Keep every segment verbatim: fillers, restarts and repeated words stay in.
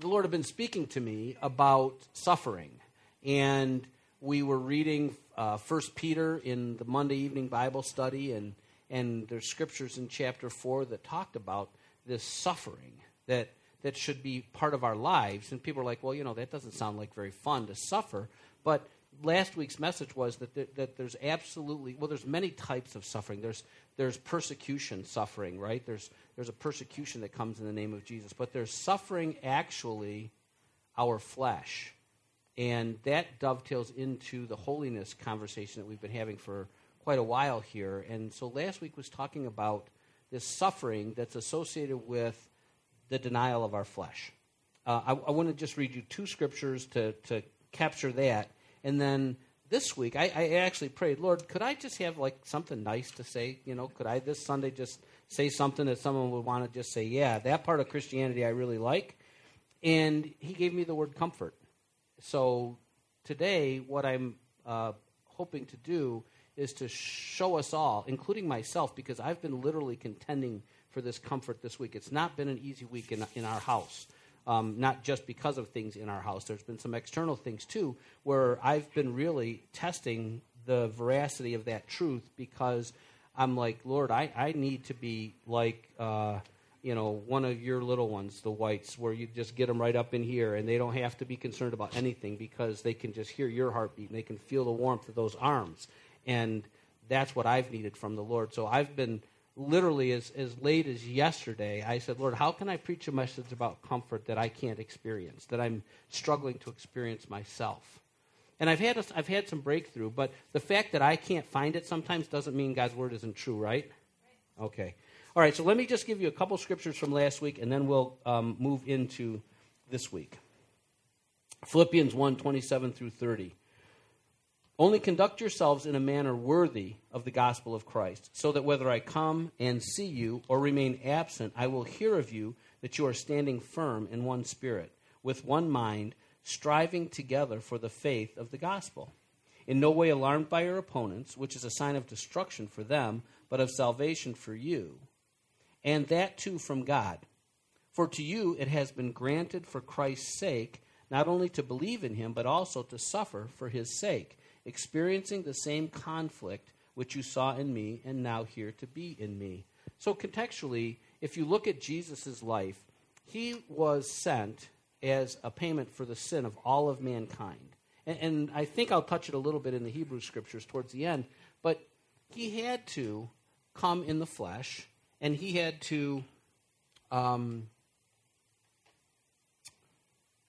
the Lord had been speaking to me about suffering. And we were reading uh, First Peter in the Monday evening Bible study, and, and there's scriptures in chapter four that talked about this suffering that, that should be part of our lives. And people are like, well, you know, that doesn't sound like very fun to suffer. But last week's message was that th- that there's absolutely, well, there's many types of suffering. There's there's persecution suffering, right? There's there's a persecution that comes in the name of Jesus. But there's suffering actually our flesh. And that dovetails into the holiness conversation that we've been having for quite a while here. And so last week was talking about this suffering that's associated with the denial of our flesh. Uh, I, I want to just read you two scriptures to, to capture that. And then this week, I, I actually prayed, Lord, could I just have like something nice to say? You know, could I this Sunday just say something that someone would want to just say, yeah, that part of Christianity I really like? And he gave me the word comfort. So today, what I'm uh, hoping to do is to show us all, including myself, because I've been literally contending for this comfort this week. It's not been an easy week in, in our house. Um, not just because of things in our house. There's been some external things, too, where I've been really testing the veracity of that truth because I'm like, Lord, I, I need to be like, uh, you know, one of your little ones, the whites, where you just get them right up in here and they don't have to be concerned about anything because they can just hear your heartbeat and they can feel the warmth of those arms. And that's what I've needed from the Lord. So I've been... Literally, as, as late as yesterday, I said, Lord, how can I preach a message about comfort that I can't experience, that I'm struggling to experience myself? And I've had a, I've had some breakthrough, but the fact that I can't find it sometimes doesn't mean God's word isn't true, right? Right. Okay. All right, so let me just give you a couple scriptures from last week, and then we'll um, move into this week. Philippians one, twenty-seven through thirty. Only conduct yourselves in a manner worthy of the gospel of Christ, so that whether I come and see you or remain absent, I will hear of you that you are standing firm in one spirit, with one mind, striving together for the faith of the gospel. In no way alarmed by your opponents, which is a sign of destruction for them, but of salvation for you, and that too from God. For to you it has been granted for Christ's sake, not only to believe in him, but also to suffer for his sake, experiencing the same conflict which you saw in me and now here to be in me. So contextually, if you look at Jesus' life, he was sent as a payment for the sin of all of mankind. And, and I think I'll touch it a little bit in the Hebrew scriptures towards the end, but he had to come in the flesh, and he had to um,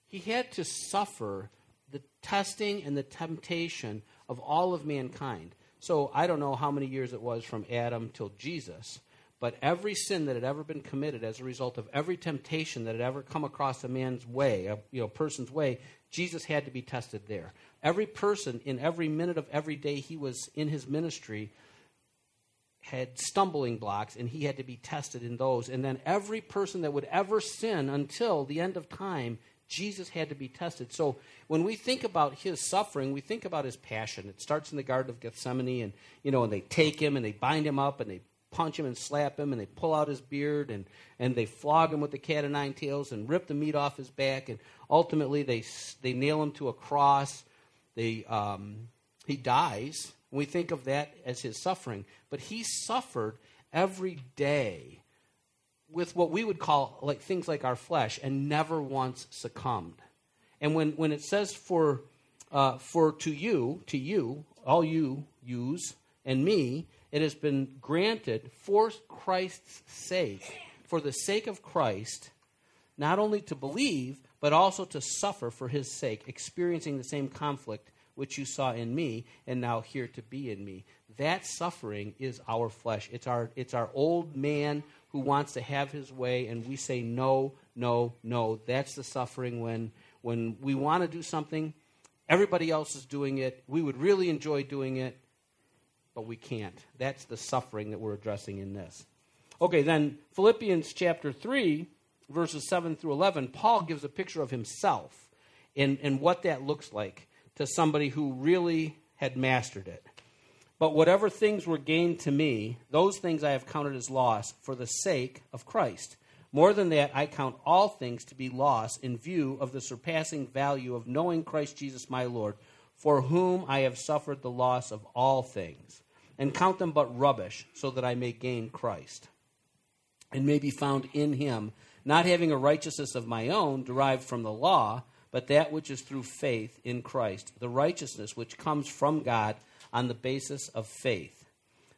he had to suffer the testing and the temptation of all of mankind. So I don't know how many years it was from Adam till Jesus, but every sin that had ever been committed as a result of every temptation that had ever come across a man's way, a you know, person's way, Jesus had to be tested there. Every person in every minute of every day he was in his ministry had stumbling blocks, and he had to be tested in those. And then every person that would ever sin until the end of time, Jesus had to be tested. So when we think about his suffering, we think about his passion. It starts in the Garden of Gethsemane, and you know, and they take him and they bind him up and they punch him and slap him and they pull out his beard and, and they flog him with the cat o' nine tails and rip the meat off his back, and ultimately they they nail him to a cross. They um, he dies. We think of that as his suffering, but he suffered every day with what we would call like things like our flesh, and never once succumbed. And when, when it says for uh, for to you, to you, all you, yous, and me, it has been granted for Christ's sake, for the sake of Christ, not only to believe, but also to suffer for his sake, experiencing the same conflict which you saw in me and now here to be in me. That suffering is our flesh. It's our it's our old man who wants to have his way, and we say no, no, no. That's the suffering when when we want to do something, everybody else is doing it, we would really enjoy doing it, but we can't. That's the suffering that we're addressing in this. Okay, then Philippians chapter three, verses seven through eleven, Paul gives a picture of himself and, and what that looks like to somebody who really had mastered it. But whatever things were gained to me, those things I have counted as loss for the sake of Christ. More than that, I count all things to be loss in view of the surpassing value of knowing Christ Jesus my Lord, for whom I have suffered the loss of all things, and count them but rubbish, so that I may gain Christ, and may be found in him, not having a righteousness of my own derived from the law, but that which is through faith in Christ, the righteousness which comes from God on the basis of faith,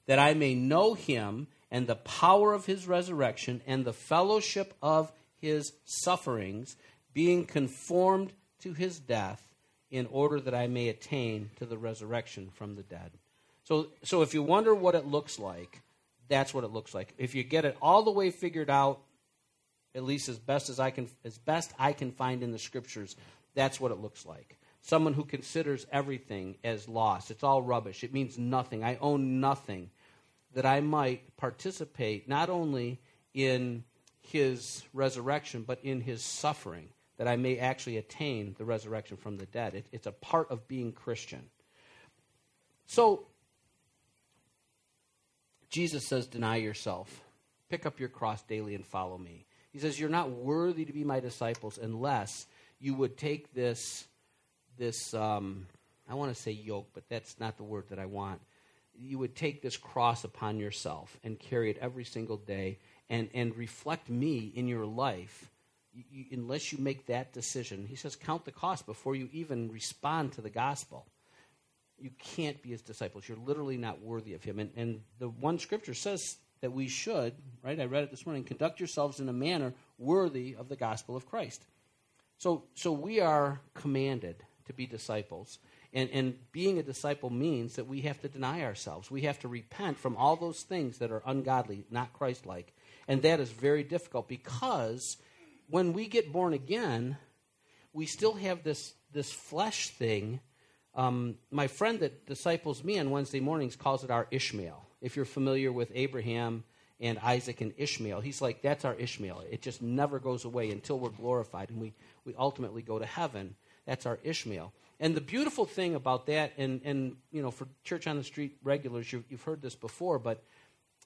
that I may know him and the power of his resurrection and the fellowship of his sufferings, being conformed to his death, in order that I may attain to the resurrection from the dead. So, so if you wonder what it looks like, that's what it looks like. If you get it all the way figured out, at least as best as I can, as best I can find in the scriptures, that's what it looks like. Someone who considers everything as lost. It's all rubbish. It means nothing. I own nothing. That I might participate not only in his resurrection, but in his suffering, that I may actually attain the resurrection from the dead. It, it's a part of being Christian. So, Jesus says, deny yourself. Pick up your cross daily and follow me. He says, you're not worthy to be my disciples unless you would take this, this um, I want to say yoke, but that's not the word that I want. You would take this cross upon yourself and carry it every single day and, and reflect me in your life. You, you, unless you make that decision, he says, count the cost before you even respond to the gospel. You can't be his disciples. You're literally not worthy of him. And, and the one scripture says that we should, right? I read it this morning, conduct yourselves in a manner worthy of the gospel of Christ. So so we are commanded to be disciples. And, and being a disciple means that we have to deny ourselves. We have to repent from all those things that are ungodly, not Christ-like. And that is very difficult because when we get born again, we still have this, this flesh thing. Um, my friend that disciples me on Wednesday mornings calls it our Ishmael. If you're familiar with Abraham and Isaac and Ishmael, he's like, that's our Ishmael. It just never goes away until we're glorified and we, we ultimately go to heaven. That's our Ishmael. And the beautiful thing about that, and, and you know, for Church on the Street regulars, you've, you've heard this before, but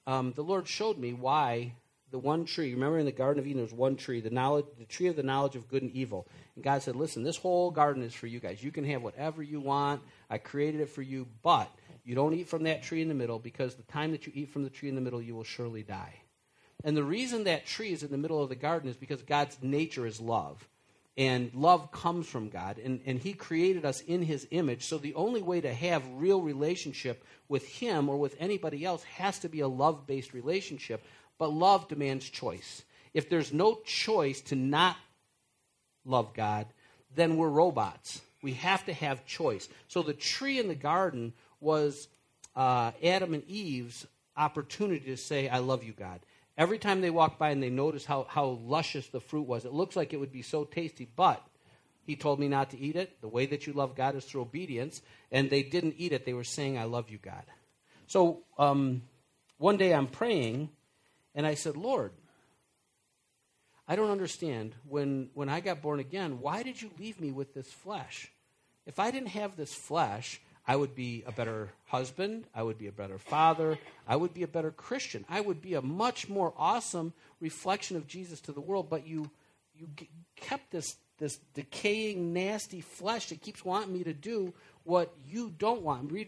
um, the Lord showed me why the one tree, remember in the Garden of Eden, there's one tree, the knowledge, the tree of the knowledge of good and evil. And God said, listen, this whole garden is for you guys. You can have whatever you want. I created it for you, but you don't eat from that tree in the middle, because the time that you eat from the tree in the middle, you will surely die. And the reason that tree is in the middle of the garden is because God's nature is love. And love comes from God. And, and he created us in his image. So the only way to have real relationship with him or with anybody else has to be a love-based relationship. But love demands choice. If there's no choice to not love God, then we're robots. We have to have choice. So the tree in the garden was uh, Adam and Eve's opportunity to say, I love you, God. Every time they walked by and they noticed how, how luscious the fruit was, it looks like it would be so tasty, but he told me not to eat it. The way that you love God is through obedience, and they didn't eat it. They were saying, I love you, God. So um, one day I'm praying, and I said, Lord, I don't understand. When, when I got born again, why did you leave me with this flesh? If I didn't have this flesh, I would be a better husband. I would be a better father. I would be a better Christian. I would be a much more awesome reflection of Jesus to the world. But you you kept this, this decaying, nasty flesh that keeps wanting me to do what you don't want. Read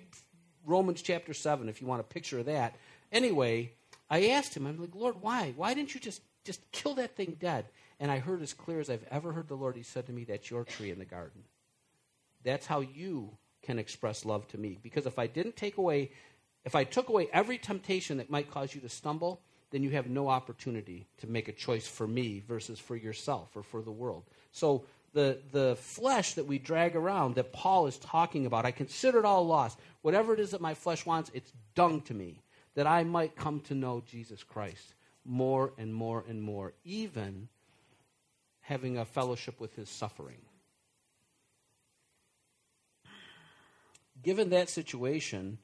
Romans chapter seven if you want a picture of that. Anyway, I asked him, I'm like, Lord, why? Why didn't you just, just kill that thing dead? And I heard as clear as I've ever heard the Lord. He said to me, that's your tree in the garden. That's how you can express love to me. Because if I didn't take away, if I took away every temptation that might cause you to stumble, then you have no opportunity to make a choice for me versus for yourself or for the world. So the, the flesh that we drag around that Paul is talking about, I consider it all lost. Whatever it is that my flesh wants, it's dung to me, that I might come to know Jesus Christ more and more and more, even having a fellowship with his suffering. Given that situation,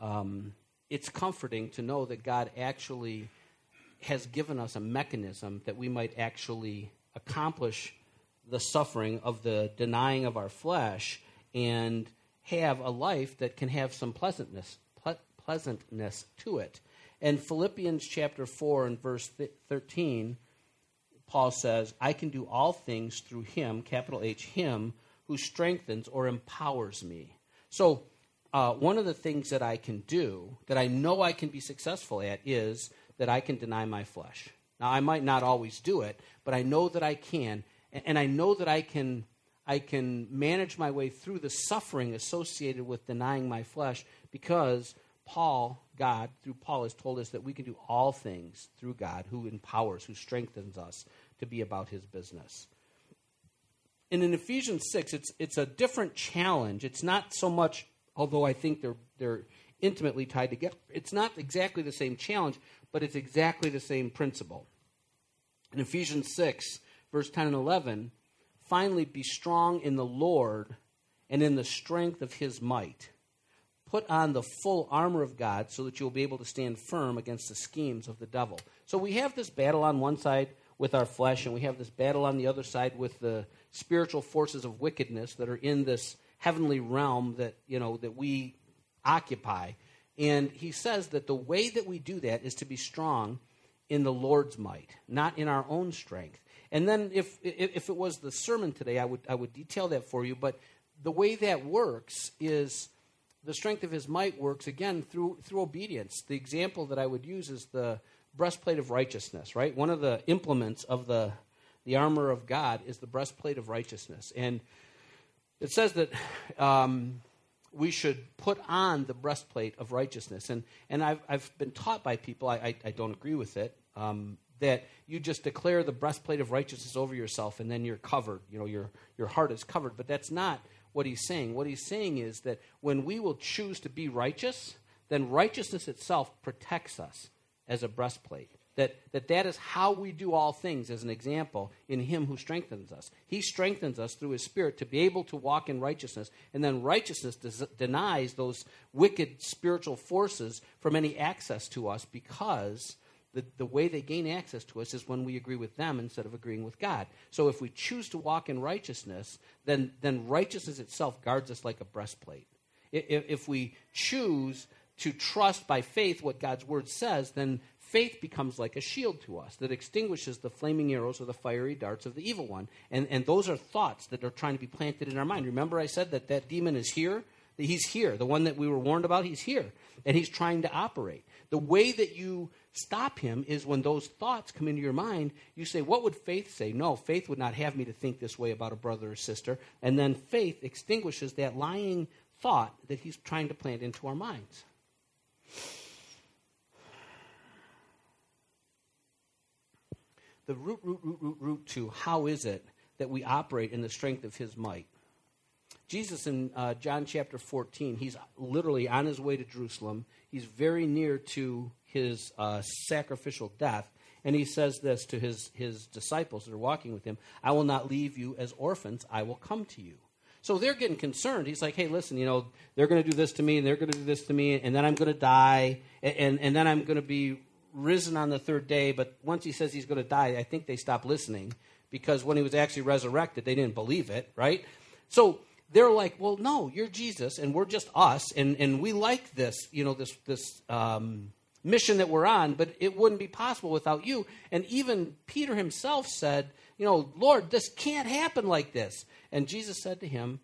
um, it's comforting to know that God actually has given us a mechanism that we might actually accomplish the suffering of the denying of our flesh and have a life that can have some pleasantness ple- pleasantness to it. And Philippians chapter four and verse th- thirteen Paul says, I can do all things through him, capital H, him, who strengthens or empowers me. So uh, one of the things that I can do, that I know I can be successful at, is that I can deny my flesh. Now, I might not always do it, but I know that I can, and I know that I can I can manage my way through the suffering associated with denying my flesh, because Paul, God, through Paul, has told us that we can do all things through God, who empowers, who strengthens us to be about his business. And in Ephesians six, it's it's a different challenge. It's not so much, although I think they're they're intimately tied together, it's not exactly the same challenge, but it's exactly the same principle. In Ephesians six, verse ten and eleven, finally, be strong in the Lord and in the strength of his might. Put on the full armor of God so that you'll be able to stand firm against the schemes of the devil. So we have this battle on one side with our flesh, and we have this battle on the other side with the spiritual forces of wickedness that are in this heavenly realm that, you know, that we occupy. And he says that the way that we do that is to be strong in the Lord's might, not in our own strength. And then if if it was the sermon today, I would I would detail that for you. But the way that works is the strength of his might works, again, through through obedience. The example that I would use is the breastplate of righteousness, right? One of the implements of the, the armor of God is the breastplate of righteousness. And it says that um, we should put on the breastplate of righteousness. And and I've, I've been taught by people, I, I, I don't agree with it, um, that you just declare the breastplate of righteousness over yourself and then you're covered. You know, your your heart is covered. But that's not what he's saying. What he's saying is that when we will choose to be righteous, then righteousness itself protects us as a breastplate. That, that that is how we do all things, as an example, in him who strengthens us. He strengthens us through his Spirit to be able to walk in righteousness, and then righteousness des- denies those wicked spiritual forces from any access to us, because the, the way they gain access to us is when we agree with them instead of agreeing with God. So if we choose to walk in righteousness, then, then righteousness itself guards us like a breastplate. If, if we choose to trust by faith what God's word says, then faith becomes like a shield to us that extinguishes the flaming arrows or the fiery darts of the evil one. And and those are thoughts that are trying to be planted in our mind. Remember I said that that demon is here? That he's here. The one that we were warned about, he's here. And he's trying to operate. The way that you stop him is when those thoughts come into your mind, you say, what would faith say? No, faith would not have me to think this way about a brother or sister. And then faith extinguishes that lying thought that he's trying to plant into our minds. The root, root, root, root, root to how is it that we operate in the strength of his might? Jesus in uh, John chapter fourteen, he's literally on his way to Jerusalem. He's very near to his uh, sacrificial death. And he says this to his, his disciples that are walking with him, I will not leave you as orphans. I will come to you. So they're getting concerned. He's like, hey, listen, you know, they're going to do this to me, and they're going to do this to me, and then I'm going to die, and, and, and then I'm going to be risen on the third day. But once he says he's going to die, I think they stopped listening, because when he was actually resurrected, they didn't believe it, right? So they're like, well, no, you're Jesus, and we're just us, and, and we like this, you know, this this um, mission that we're on, but it wouldn't be possible without you. And even Peter himself said, you know, Lord, this can't happen like this. And Jesus said to him,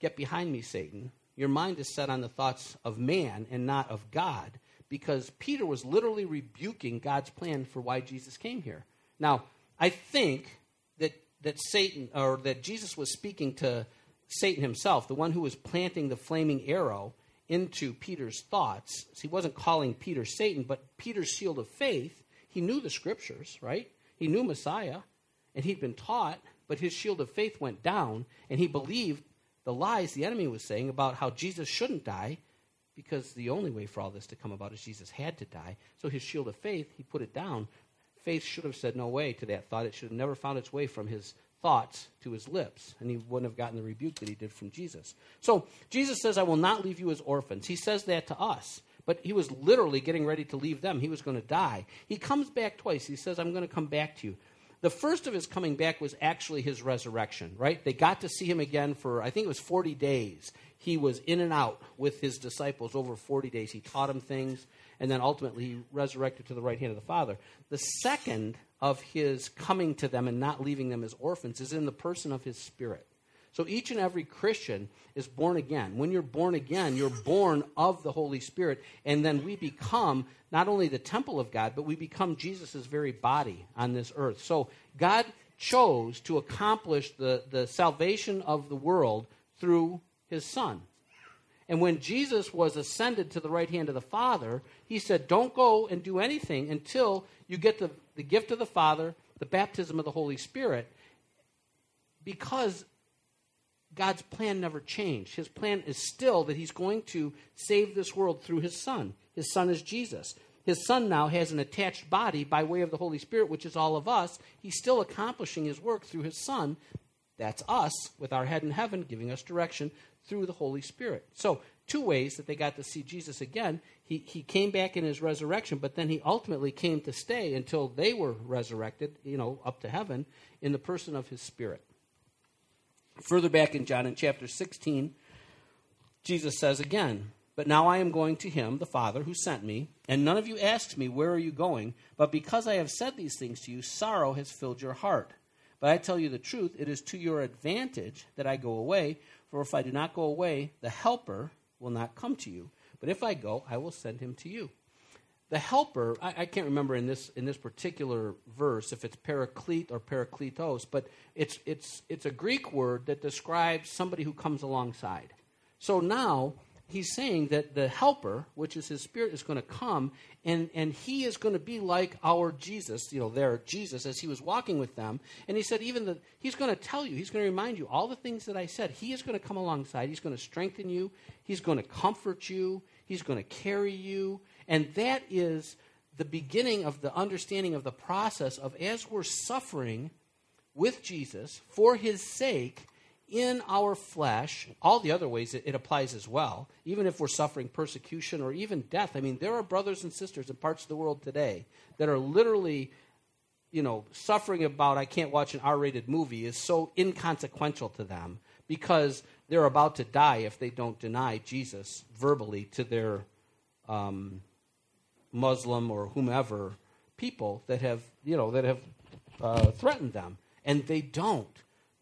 get behind me, Satan. Your mind is set on the thoughts of man and not of God, because Peter was literally rebuking God's plan for why Jesus came here. Now, I think that that Satan, or that Jesus was speaking to Satan himself, the one who was planting the flaming arrow into Peter's thoughts. So he wasn't calling Peter Satan, but Peter's shield of faith. He knew the scriptures, right? He knew Messiah, and he'd been taught, but his shield of faith went down, and he believed the lies the enemy was saying about how Jesus shouldn't die, because the only way for all this to come about is Jesus had to die. So his shield of faith, he put it down. Faith should have said no way to that thought. It should have never found its way from his thoughts to his lips, and he wouldn't have gotten the rebuke that he did from Jesus. So Jesus says, I will not leave you as orphans. He says that to us, but he was literally getting ready to leave them. He was going to die. He comes back twice. He says, I'm going to come back to you. The first of his coming back was actually his resurrection, right? They got to see him again for, I think it was forty days. He was in and out with his disciples over forty days. He taught them things, and then ultimately he resurrected to the right hand of the Father. The second of his coming to them and not leaving them as orphans is in the person of his Spirit. So each and every Christian is born again. When you're born again, you're born of the Holy Spirit, and then we become not only the temple of God, but we become Jesus' very body on this earth. So God chose to accomplish the, the salvation of the world through his Son. And when Jesus was ascended to the right hand of the Father, he said, don't go and do anything until you get the, the gift of the Father, the baptism of the Holy Spirit, because God's plan never changed. His plan is still that he's going to save this world through his Son. His Son is Jesus. His Son now has an attached body by way of the Holy Spirit, which is all of us. He's still accomplishing his work through his Son. That's us, with our head in heaven, giving us direction through the Holy Spirit. So, two ways that they got to see Jesus again. He he came back in his resurrection, but then he ultimately came to stay until they were resurrected, you know, up to heaven, in the person of his Spirit. Further back in John, in chapter sixteen, Jesus says again, but now I am going to him, the Father, who sent me, and none of you asked me, where are you going? But because I have said these things to you, sorrow has filled your heart. But I tell you the truth, it is to your advantage that I go away, for if I do not go away, the Helper will not come to you. But if I go, I will send him to you. The Helper, I, I can't remember in this in this particular verse if it's paraclete or parakletos, but it's it's it's a Greek word that describes somebody who comes alongside. So now he's saying that the Helper, which is his Spirit, is going to come, and, and he is going to be like our Jesus, you know, their Jesus, as he was walking with them. And he said, even the he's going to tell you, he's going to remind you all the things that I said. He is going to come alongside. He's going to strengthen you. He's going to comfort you. He's going to carry you. And that is the beginning of the understanding of the process of, as we're suffering with Jesus for his sake in our flesh, all the other ways it, it applies as well, even if we're suffering persecution or even death. I mean, there are brothers and sisters in parts of the world today that are literally, you know, suffering about, I can't watch an R-rated movie is so inconsequential to them because they're about to die if they don't deny Jesus verbally to their um Muslim or whomever people that have, you know, that have uh, threatened them, and they don't.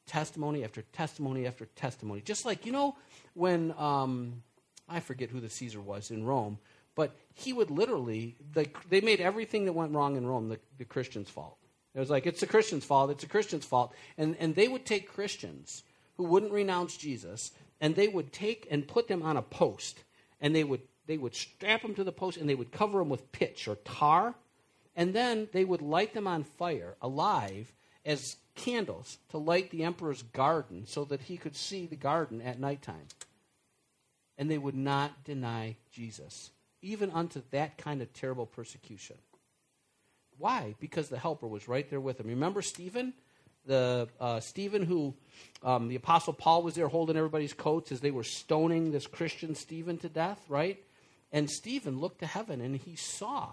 Testimony after testimony after testimony. Just like, you know, when um, I forget who the Caesar was in Rome, but he would literally, like, they made everything that went wrong in Rome the, the Christians' fault. It was like, it's the Christians' fault, it's the Christians' fault, and and they would take Christians who wouldn't renounce Jesus, and they would take and put them on a post, and they would. They would strap them to the post, and they would cover them with pitch or tar, and then they would light them on fire alive as candles to light the emperor's garden so that he could see the garden at nighttime. And they would not deny Jesus, even unto that kind of terrible persecution. Why? Because the Helper was right there with them. Remember Stephen? The uh, Stephen who um, the Apostle Paul was there holding everybody's coats as they were stoning this Christian Stephen to death, right? And Stephen looked to heaven, and he saw.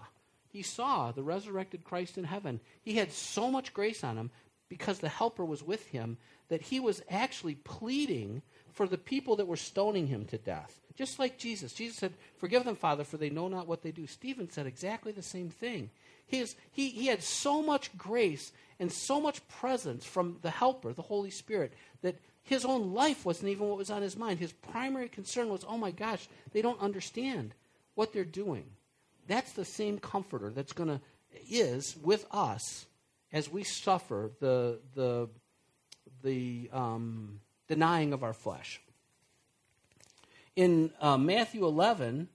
He saw the resurrected Christ in heaven. He had so much grace on him because the Helper was with him that he was actually pleading for the people that were stoning him to death, just like Jesus. Jesus said, forgive them, Father, for they know not what they do. Stephen said exactly the same thing. His, he, he had so much grace and so much presence from the Helper, the Holy Spirit, that his own life wasn't even what was on his mind. His primary concern was, oh my gosh, they don't understand what they're doing. That's the same comforter that's going to, is with us as we suffer the, the, the um, denying of our flesh. In uh, Matthew eleven,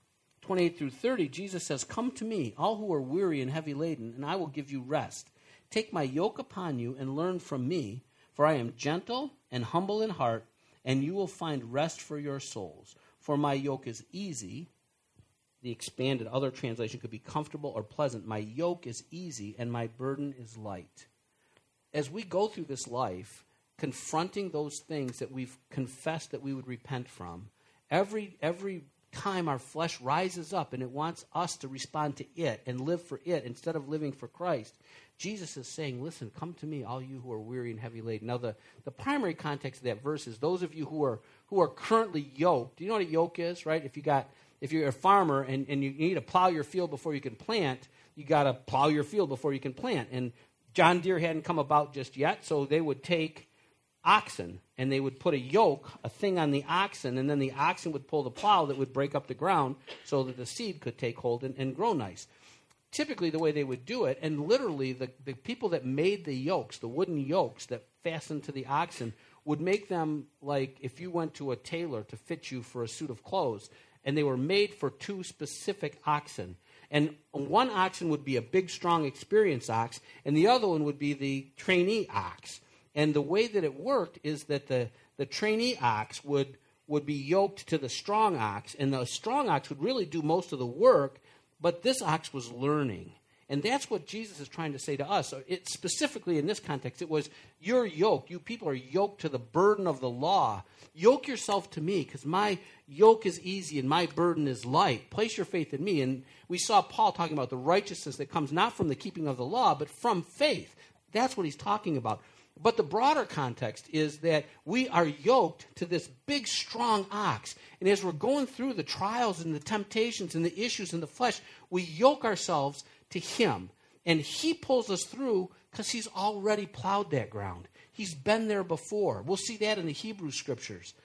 twenty-eight through thirty, Jesus says, come to me, all who are weary and heavy laden, and I will give you rest. Take my yoke upon you and learn from me, for I am gentle and humble in heart, and you will find rest for your souls. For my yoke is easy. The expanded other translation could be comfortable or pleasant. My yoke is easy and my burden is light. As we go through this life, confronting those things that we've confessed that we would repent from, every every time our flesh rises up and it wants us to respond to it and live for it instead of living for Christ, Jesus is saying, listen, come to me, all you who are weary and heavy laden. Now, the, the primary context of that verse is those of you who are who are currently yoked. Do you know what a yoke is, right? If you got if you're a farmer and, and you need to plow your field before you can plant, you got to plow your field before you can plant. And John Deere hadn't come about just yet, so they would take oxen and they would put a yoke, a thing on the oxen, and then the oxen would pull the plow that would break up the ground so that the seed could take hold and, and grow nice. Typically the way they would do it, and literally the, the people that made the yokes, the wooden yokes that fastened to the oxen, would make them like if you went to a tailor to fit you for a suit of clothes, and they were made for two specific oxen. And one oxen would be a big, strong, experienced ox, and the other one would be the trainee ox. And the way that it worked is that the, the trainee ox would, would be yoked to the strong ox, and the strong ox would really do most of the work, but this ox was learning. And that's what Jesus is trying to say to us. It, specifically in this context, it was, you're yoked. You people are yoked to the burden of the law. Yoke yourself to me, because my yoke is easy and my burden is light. Place your faith in me. And we saw Paul talking about the righteousness that comes not from the keeping of the law, but from faith. That's what he's talking about. But the broader context is that we are yoked to this big, strong ox. And as we're going through the trials and the temptations and the issues in the flesh, we yoke ourselves to him. And he pulls us through because he's already plowed that ground. He's been there before. We'll see that in the Hebrew scriptures.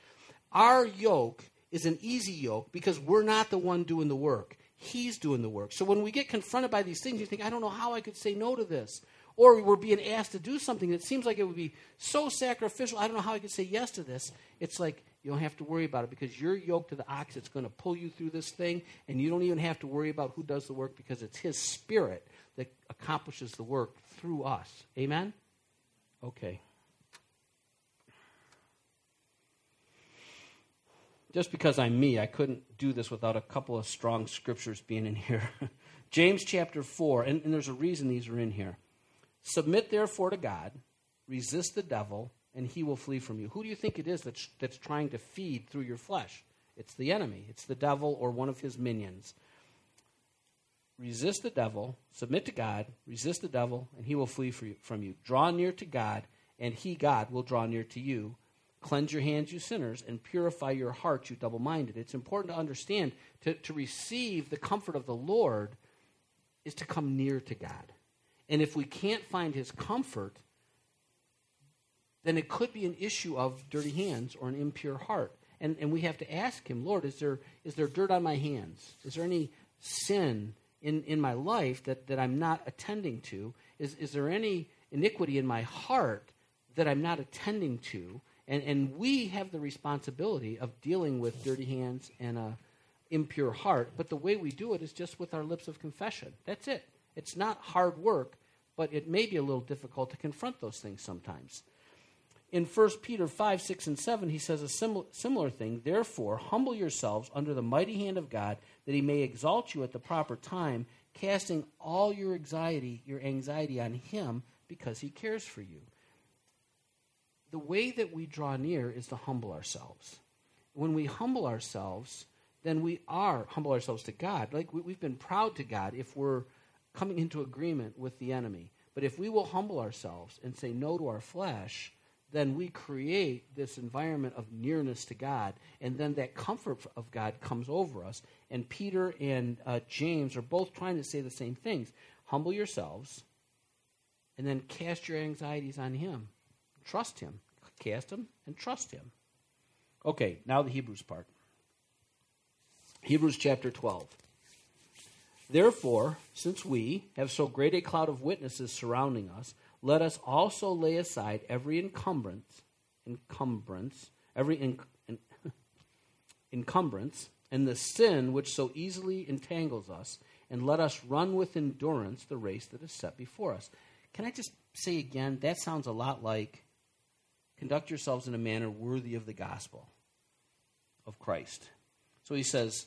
Our yoke is an easy yoke because we're not the one doing the work. He's doing the work. So when we get confronted by these things, you think, I don't know how I could say no to this. Or we're being asked to do something that seems like it would be so sacrificial. I don't know how I could say yes to this. It's like, you don't have to worry about it because you're yoked to the ox that's going to pull you through this thing, and you don't even have to worry about who does the work because it's his spirit that accomplishes the work through us. Amen? Okay. Just because I'm me, I couldn't do this without a couple of strong scriptures being in here. James chapter four, and, and there's a reason these are in here. Submit therefore to God, resist the devil, and he will flee from you. Who do you think it is that's, that's trying to feed through your flesh? It's the enemy. It's the devil or one of his minions. Resist the devil, submit to God, resist the devil, and he will flee from you. Draw near to God, and he, God, will draw near to you. Cleanse your hands, you sinners, and purify your hearts, you double-minded. It's important to understand to, to receive the comfort of the Lord is to come near to God. And if we can't find his comfort, then it could be an issue of dirty hands or an impure heart. And and we have to ask him, Lord, is there is there dirt on my hands? Is there any sin in, in my life that, that I'm not attending to? Is is there any iniquity in my heart that I'm not attending to? And and we have the responsibility of dealing with dirty hands and a impure heart, but the way we do it is just with our lips of confession. That's it. It's not hard work, but it may be a little difficult to confront those things sometimes. In First Peter five, six, and seven, he says a similar, similar thing. Therefore, humble yourselves under the mighty hand of God, that he may exalt you at the proper time, casting all your anxiety, your anxiety on him, because he cares for you. The way that we draw near is to humble ourselves. When we humble ourselves, then we are humble ourselves to God. Like we, we've been proud to God if we're coming into agreement with the enemy. But if we will humble ourselves and say no to our flesh, then we create this environment of nearness to God, and then that comfort of God comes over us. And Peter and uh, James are both trying to say the same things. Humble yourselves, and then cast your anxieties on him. Trust him. Cast him and trust him. Okay, now the Hebrews part. Hebrews chapter twelve. Therefore, since we have so great a cloud of witnesses surrounding us, let us also lay aside every encumbrance, encumbrance, every en- en- encumbrance, and the sin which so easily entangles us, and let us run with endurance the race that is set before us. Can I just say again, that sounds a lot like conduct yourselves in a manner worthy of the gospel of Christ. So he says,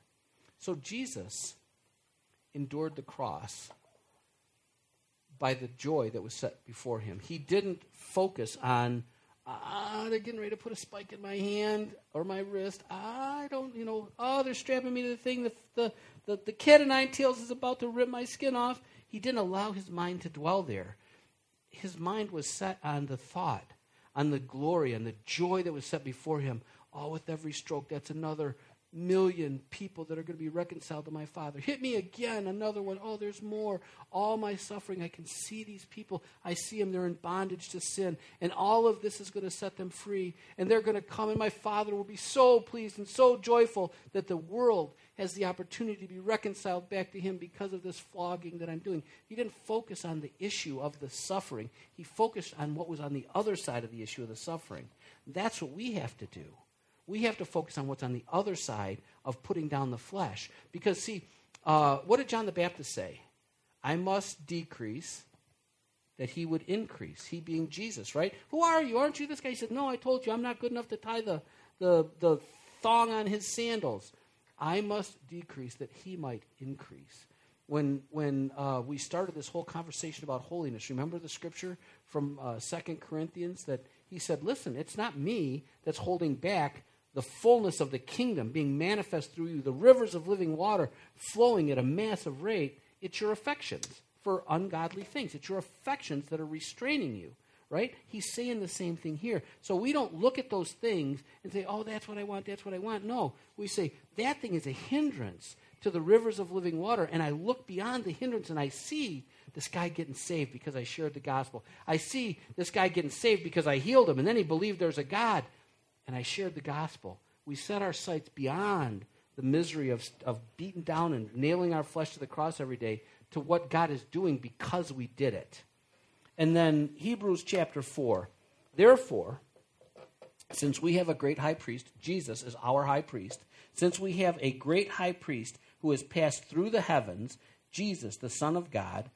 So Jesus endured the cross by the joy that was set before him. He didn't focus on, ah, they're getting ready to put a spike in my hand or my wrist. I don't, you know, oh, they're strapping me to the thing. The, the, the, the cat o' nine tails is about to rip my skin off. He didn't allow his mind to dwell there. His mind was set on the thought, on the glory, on the joy that was set before him. Oh, with every stroke, that's another million people that are going to be reconciled to my Father. Hit me again, another one. Oh, there's more. All my suffering, I can see these people. I see them. They're in bondage to sin. And all of this is going to set them free. And they're going to come, and my Father will be so pleased and so joyful that the world has the opportunity to be reconciled back to him because of this flogging that I'm doing. He didn't focus on the issue of the suffering. He focused on what was on the other side of the issue of the suffering. That's what we have to do. We have to focus on what's on the other side of putting down the flesh. Because, see, uh, what did John the Baptist say? I must decrease that he would increase, he being Jesus, right? Who are you? Aren't you this guy? He said, no, I told you, I'm not good enough to tie the, the, the thong on his sandals. I must decrease that he might increase. When when uh, we started this whole conversation about holiness, remember the scripture from uh, Second Corinthians that he said, listen, it's not me that's holding back the fullness of the kingdom being manifest through you, the rivers of living water flowing at a massive rate. It's your affections for ungodly things. It's your affections that are restraining you, right? He's saying the same thing here. So we don't look at those things and say, oh, that's what I want, that's what I want. No, we say, that thing is a hindrance to the rivers of living water, and I look beyond the hindrance and I see this guy getting saved because I shared the gospel. I see this guy getting saved because I healed him, and then he believed there's a God. And I shared the gospel. We set our sights beyond the misery of, of beaten down and nailing our flesh to the cross every day to what God is doing because we did it. And then Hebrews chapter four. Therefore, since we have a great high priest, Jesus is our high priest, since we have a great high priest who has passed through the heavens, Jesus, the Son of God,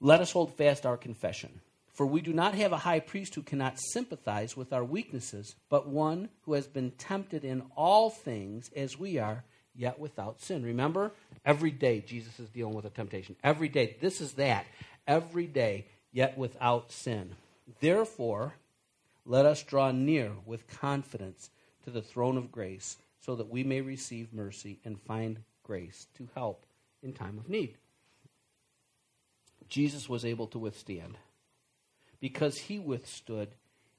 let us hold fast our confession. For we do not have a high priest who cannot sympathize with our weaknesses, but one who has been tempted in all things as we are, yet without sin. Remember, every day Jesus is dealing with a temptation. Every day, this is that. Every day, yet without sin. Therefore, let us draw near with confidence to the throne of grace, so that we may receive mercy and find grace to help in time of need. Jesus was able to withstand. Because he withstood,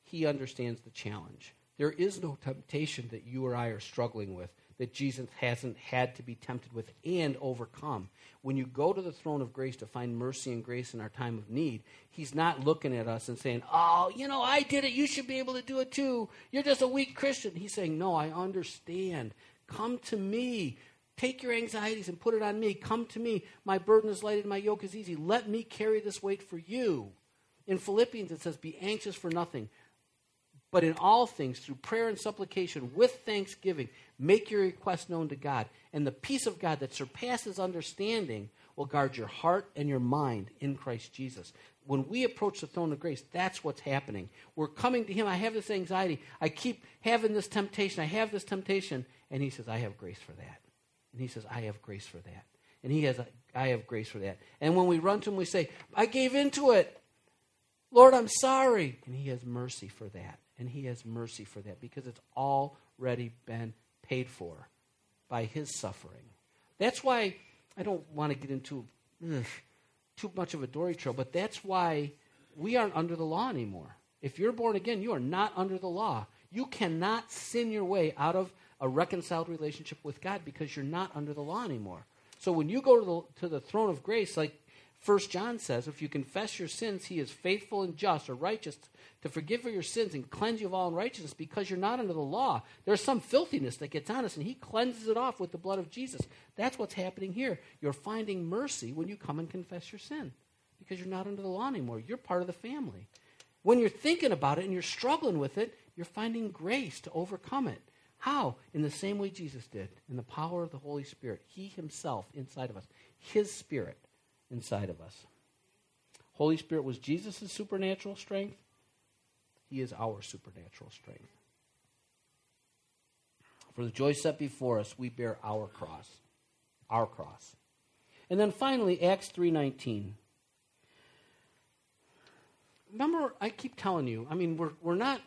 he understands the challenge. There is no temptation that you or I are struggling with that Jesus hasn't had to be tempted with and overcome. When you go to the throne of grace to find mercy and grace in our time of need, he's not looking at us and saying, oh, you know, I did it. You should be able to do it too. You're just a weak Christian. He's saying, no, I understand. Come to me. Take your anxieties and put it on me. Come to me. My burden is light and my yoke is easy. Let me carry this weight for you. In Philippians, it says, be anxious for nothing, but in all things, through prayer and supplication, with thanksgiving, make your requests known to God. And the peace of God that surpasses understanding will guard your heart and your mind in Christ Jesus. When we approach the throne of grace, that's what's happening. We're coming to him. I have this anxiety. I keep having this temptation. I have this temptation. And he says, I have grace for that. And he says, I have grace for that. And he has, I have grace for that. And when we run to him, we say, I gave into it. Lord, I'm sorry. And he has mercy for that. And he has mercy for that because it's already been paid for by his suffering. That's why I don't want to get into ugh, too much of a dory trail, but that's why we aren't under the law anymore. If you're born again, you are not under the law. You cannot sin your way out of a reconciled relationship with God because you're not under the law anymore. So when you go to the, to the throne of grace, like First John says, if you confess your sins, he is faithful and just or righteous to forgive your sins and cleanse you of all unrighteousness because you're not under the law. There's some filthiness that gets on us, and he cleanses it off with the blood of Jesus. That's what's happening here. You're finding mercy when you come and confess your sin because you're not under the law anymore. You're part of the family. When you're thinking about it and you're struggling with it, you're finding grace to overcome it. How? In the same way Jesus did, in the power of the Holy Spirit. He himself inside of us, his spirit inside of us. Holy Spirit was Jesus' supernatural strength. He is our supernatural strength. For the joy set before us, we bear our cross. Our cross. And then finally, Acts three nineteen. Remember, I keep telling you, I mean, we're we're not,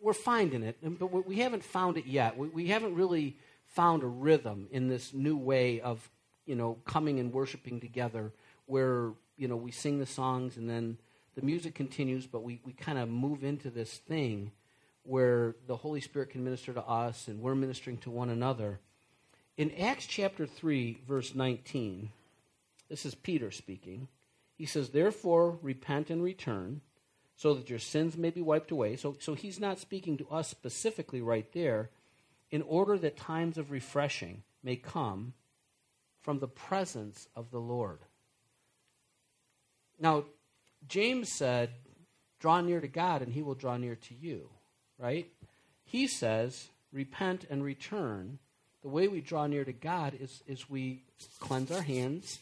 we're finding it, but we haven't found it yet. We, we haven't really found a rhythm in this new way of, you know, coming and worshiping together where, you know, we sing the songs and then the music continues, but we, we kind of move into this thing where the Holy Spirit can minister to us and we're ministering to one another. In Acts chapter three, verse nineteen, this is Peter speaking. He says, therefore, repent and return so that your sins may be wiped away. So, so he's not speaking to us specifically right there, in order that times of refreshing may come from the presence of the Lord. Now, James said, draw near to God and he will draw near to you, right? He says, repent and return. The way we draw near to God is, is we cleanse our hands,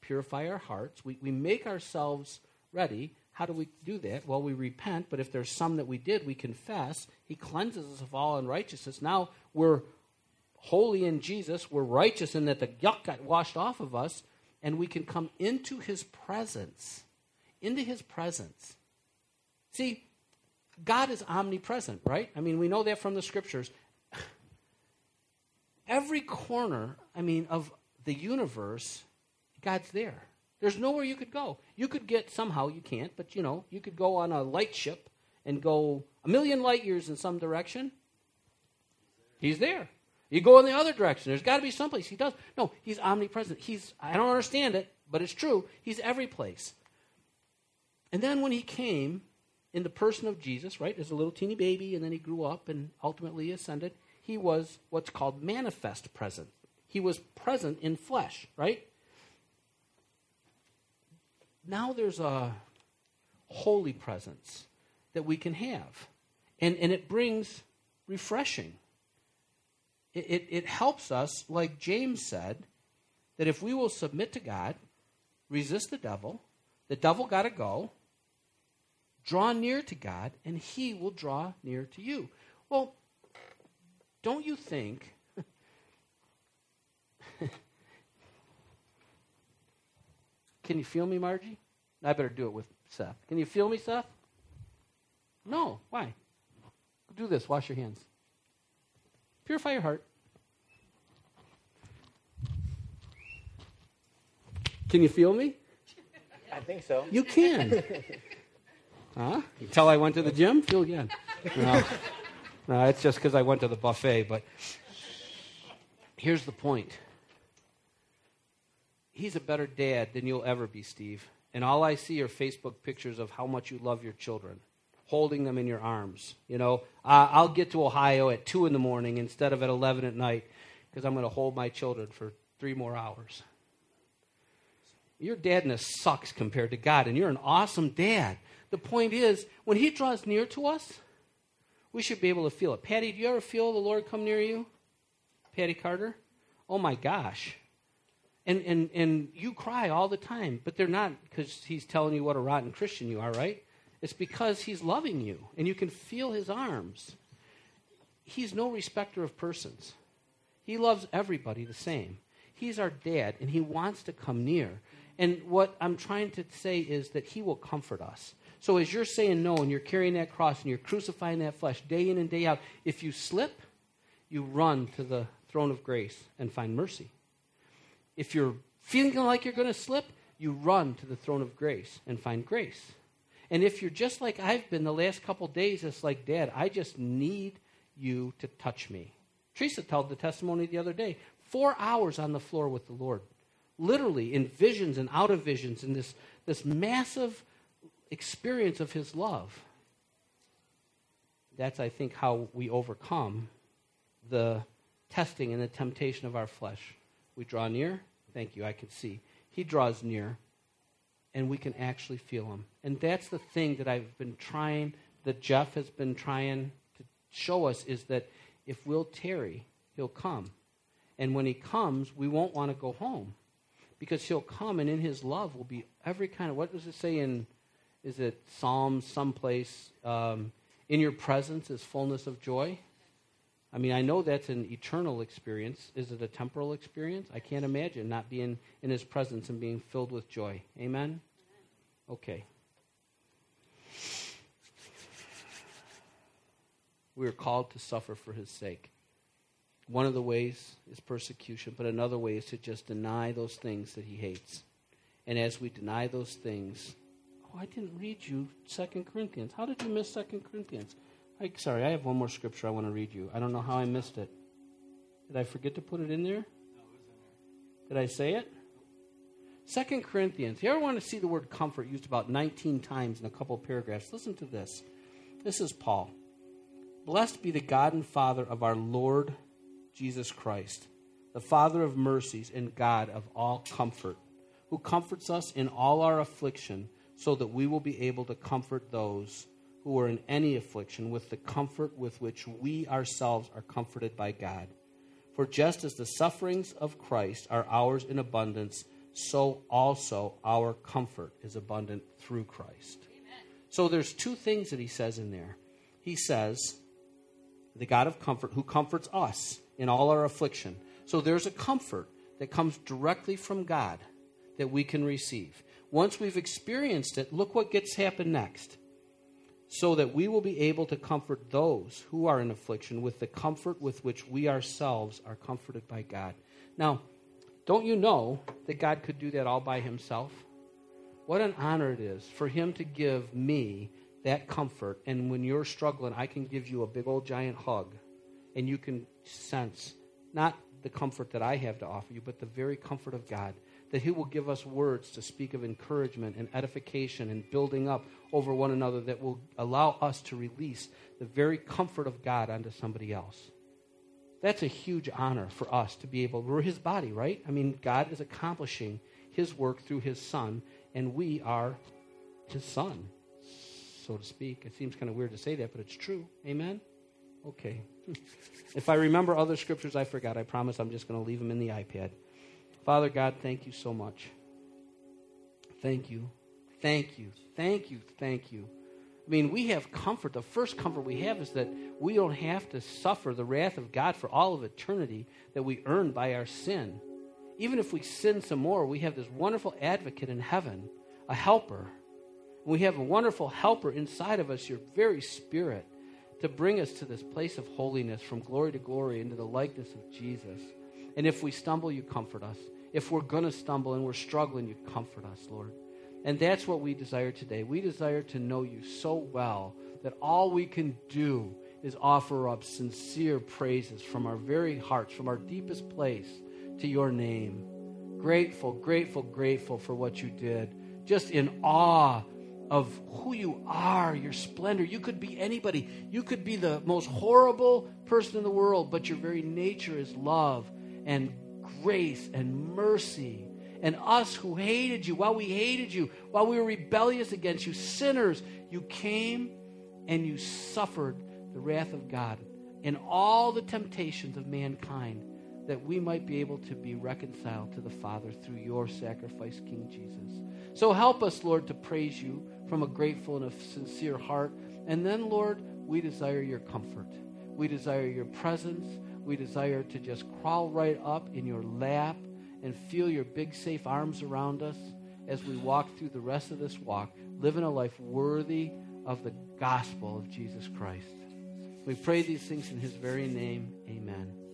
purify our hearts. We, we make ourselves ready. How do we do that? Well, we repent, but if there's some that we did, we confess. He cleanses us of all unrighteousness. Now we're holy in Jesus. We're righteous in that the yuck got washed off of us, and we can come into his presence, into his presence. See, God is omnipresent, right? I mean, we know that from the scriptures. Every corner, I mean, of the universe, God's there. There's nowhere you could go. You could get, somehow you can't, but you know, you could go on a light ship and go a million light years in some direction. He's there. You go in the other direction. There's got to be someplace he does. No, he's omnipresent. He's, I don't understand it, but it's true. He's every place. And then when he came in the person of Jesus, right, as a little teeny baby, and then he grew up and ultimately ascended, he was what's called manifest present. He was present in flesh, right? Now there's a holy presence that we can have, and, and it brings refreshing. It, it, it helps us, like James said, that if we will submit to God, resist the devil, the devil got to go, draw near to God, and he will draw near to you. Well, don't you think... Can you feel me, Margie? I better do it with Seth. Can you feel me, Seth? No. Why? Do this. Wash your hands. Purify your heart. Can you feel me? I think so. You can. Huh? You tell I went to the gym? Feel again. No. No, it's just because I went to the buffet. But here's the point. He's a better dad than you'll ever be, Steve. And all I see are Facebook pictures of how much you love your children, holding them in your arms. You know, uh, I'll get to Ohio at two in the morning instead of at eleven at night because I'm going to hold my children for three more hours. Your dadness sucks compared to God, and you're an awesome dad. The point is, when he draws near to us, we should be able to feel it. Patty, do you ever feel the Lord come near you? Patty Carter? Oh, my gosh. And, and and you cry all the time, but they're not because he's telling you what a rotten Christian you are, right? It's because he's loving you, and you can feel his arms. He's no respecter of persons. He loves everybody the same. He's our dad, and he wants to come near. And what I'm trying to say is that he will comfort us. So as you're saying no, and you're carrying that cross, and you're crucifying that flesh day in and day out, if you slip, you run to the throne of grace and find mercy. If you're feeling like you're going to slip, you run to the throne of grace and find grace. And if you're just like I've been the last couple days, it's like, Dad, I just need you to touch me. Teresa told the testimony the other day, four hours on the floor with the Lord, literally in visions and out of visions, in this, this massive experience of his love. That's, I think, how we overcome the testing and the temptation of our flesh. We draw near. Thank you. I can see. He draws near, and we can actually feel him. And that's the thing that I've been trying, that Jeff has been trying to show us, is that if we'll tarry, he'll come. And when he comes, we won't want to go home because he'll come, and in his love will be every kind of, what does it say in, is it Psalms someplace, um, in your presence is fullness of joy? I mean, I know that's an eternal experience. Is it a temporal experience? I can't imagine not being in his presence and being filled with joy. Amen? Okay. We are called to suffer for his sake. One of the ways is persecution, but another way is to just deny those things that he hates. And as we deny those things, oh, I didn't read you Second Corinthians. How did you miss Second Corinthians? I, sorry, I have one more scripture I want to read you. I don't know how I missed it. Did I forget to put it in there? No, it was in there. Did I say it? Second Corinthians. You ever want to see the word comfort used about nineteen times in a couple of paragraphs? Listen to this. This is Paul. Blessed be the God and Father of our Lord Jesus Christ, the Father of mercies and God of all comfort, who comforts us in all our affliction, so that we will be able to comfort those who are in any affliction with the comfort with which we ourselves are comforted by God. For just as the sufferings of Christ are ours in abundance, so also our comfort is abundant through Christ. Amen. So there's two things that he says in there. He says, the God of comfort, who comforts us in all our affliction. So there's a comfort that comes directly from God that we can receive. Once we've experienced it, look what gets happened next. So that we will be able to comfort those who are in affliction with the comfort with which we ourselves are comforted by God. Now, don't you know that God could do that all by himself? What an honor it is for him to give me that comfort, and when you're struggling, I can give you a big old giant hug, and you can sense not the comfort that I have to offer you, but the very comfort of God, that he will give us words to speak of encouragement and edification and building up over one another that will allow us to release the very comfort of God onto somebody else. That's a huge honor for us to be able, we're his body, right? I mean, God is accomplishing his work through his son, and we are his son, so to speak. It seems kind of weird to say that, but it's true. Amen? Okay. If I remember other scriptures I forgot, I promise I'm just going to leave them in the iPad. Father God, thank you so much. Thank you. Thank you. Thank you. Thank you. I mean, we have comfort. The first comfort we have is that we don't have to suffer the wrath of God for all of eternity that we earn by our sin. Even if we sin some more, we have this wonderful advocate in heaven, a helper. We have a wonderful helper inside of us, your very spirit, to bring us to this place of holiness from glory to glory into the likeness of Jesus. And if we stumble, you comfort us. If we're going to stumble and we're struggling, you comfort us, Lord. And that's what we desire today. We desire to know you so well that all we can do is offer up sincere praises from our very hearts, from our deepest place to your name. Grateful, grateful, grateful for what you did. Just in awe of who you are, your splendor. You could be anybody. You could be the most horrible person in the world, but your very nature is love and grace and mercy. And us who hated you, while we hated you, while we were rebellious against you, sinners, you came and you suffered the wrath of God and all the temptations of mankind, that we might be able to be reconciled to the Father through your sacrifice, King Jesus. So help us, Lord, to praise you from a grateful and a sincere heart. And then, Lord, we desire your comfort. We desire your presence. We desire to just crawl right up in your lap and feel your big, safe arms around us as we walk through the rest of this walk, living a life worthy of the gospel of Jesus Christ. We pray these things in his very name. Amen.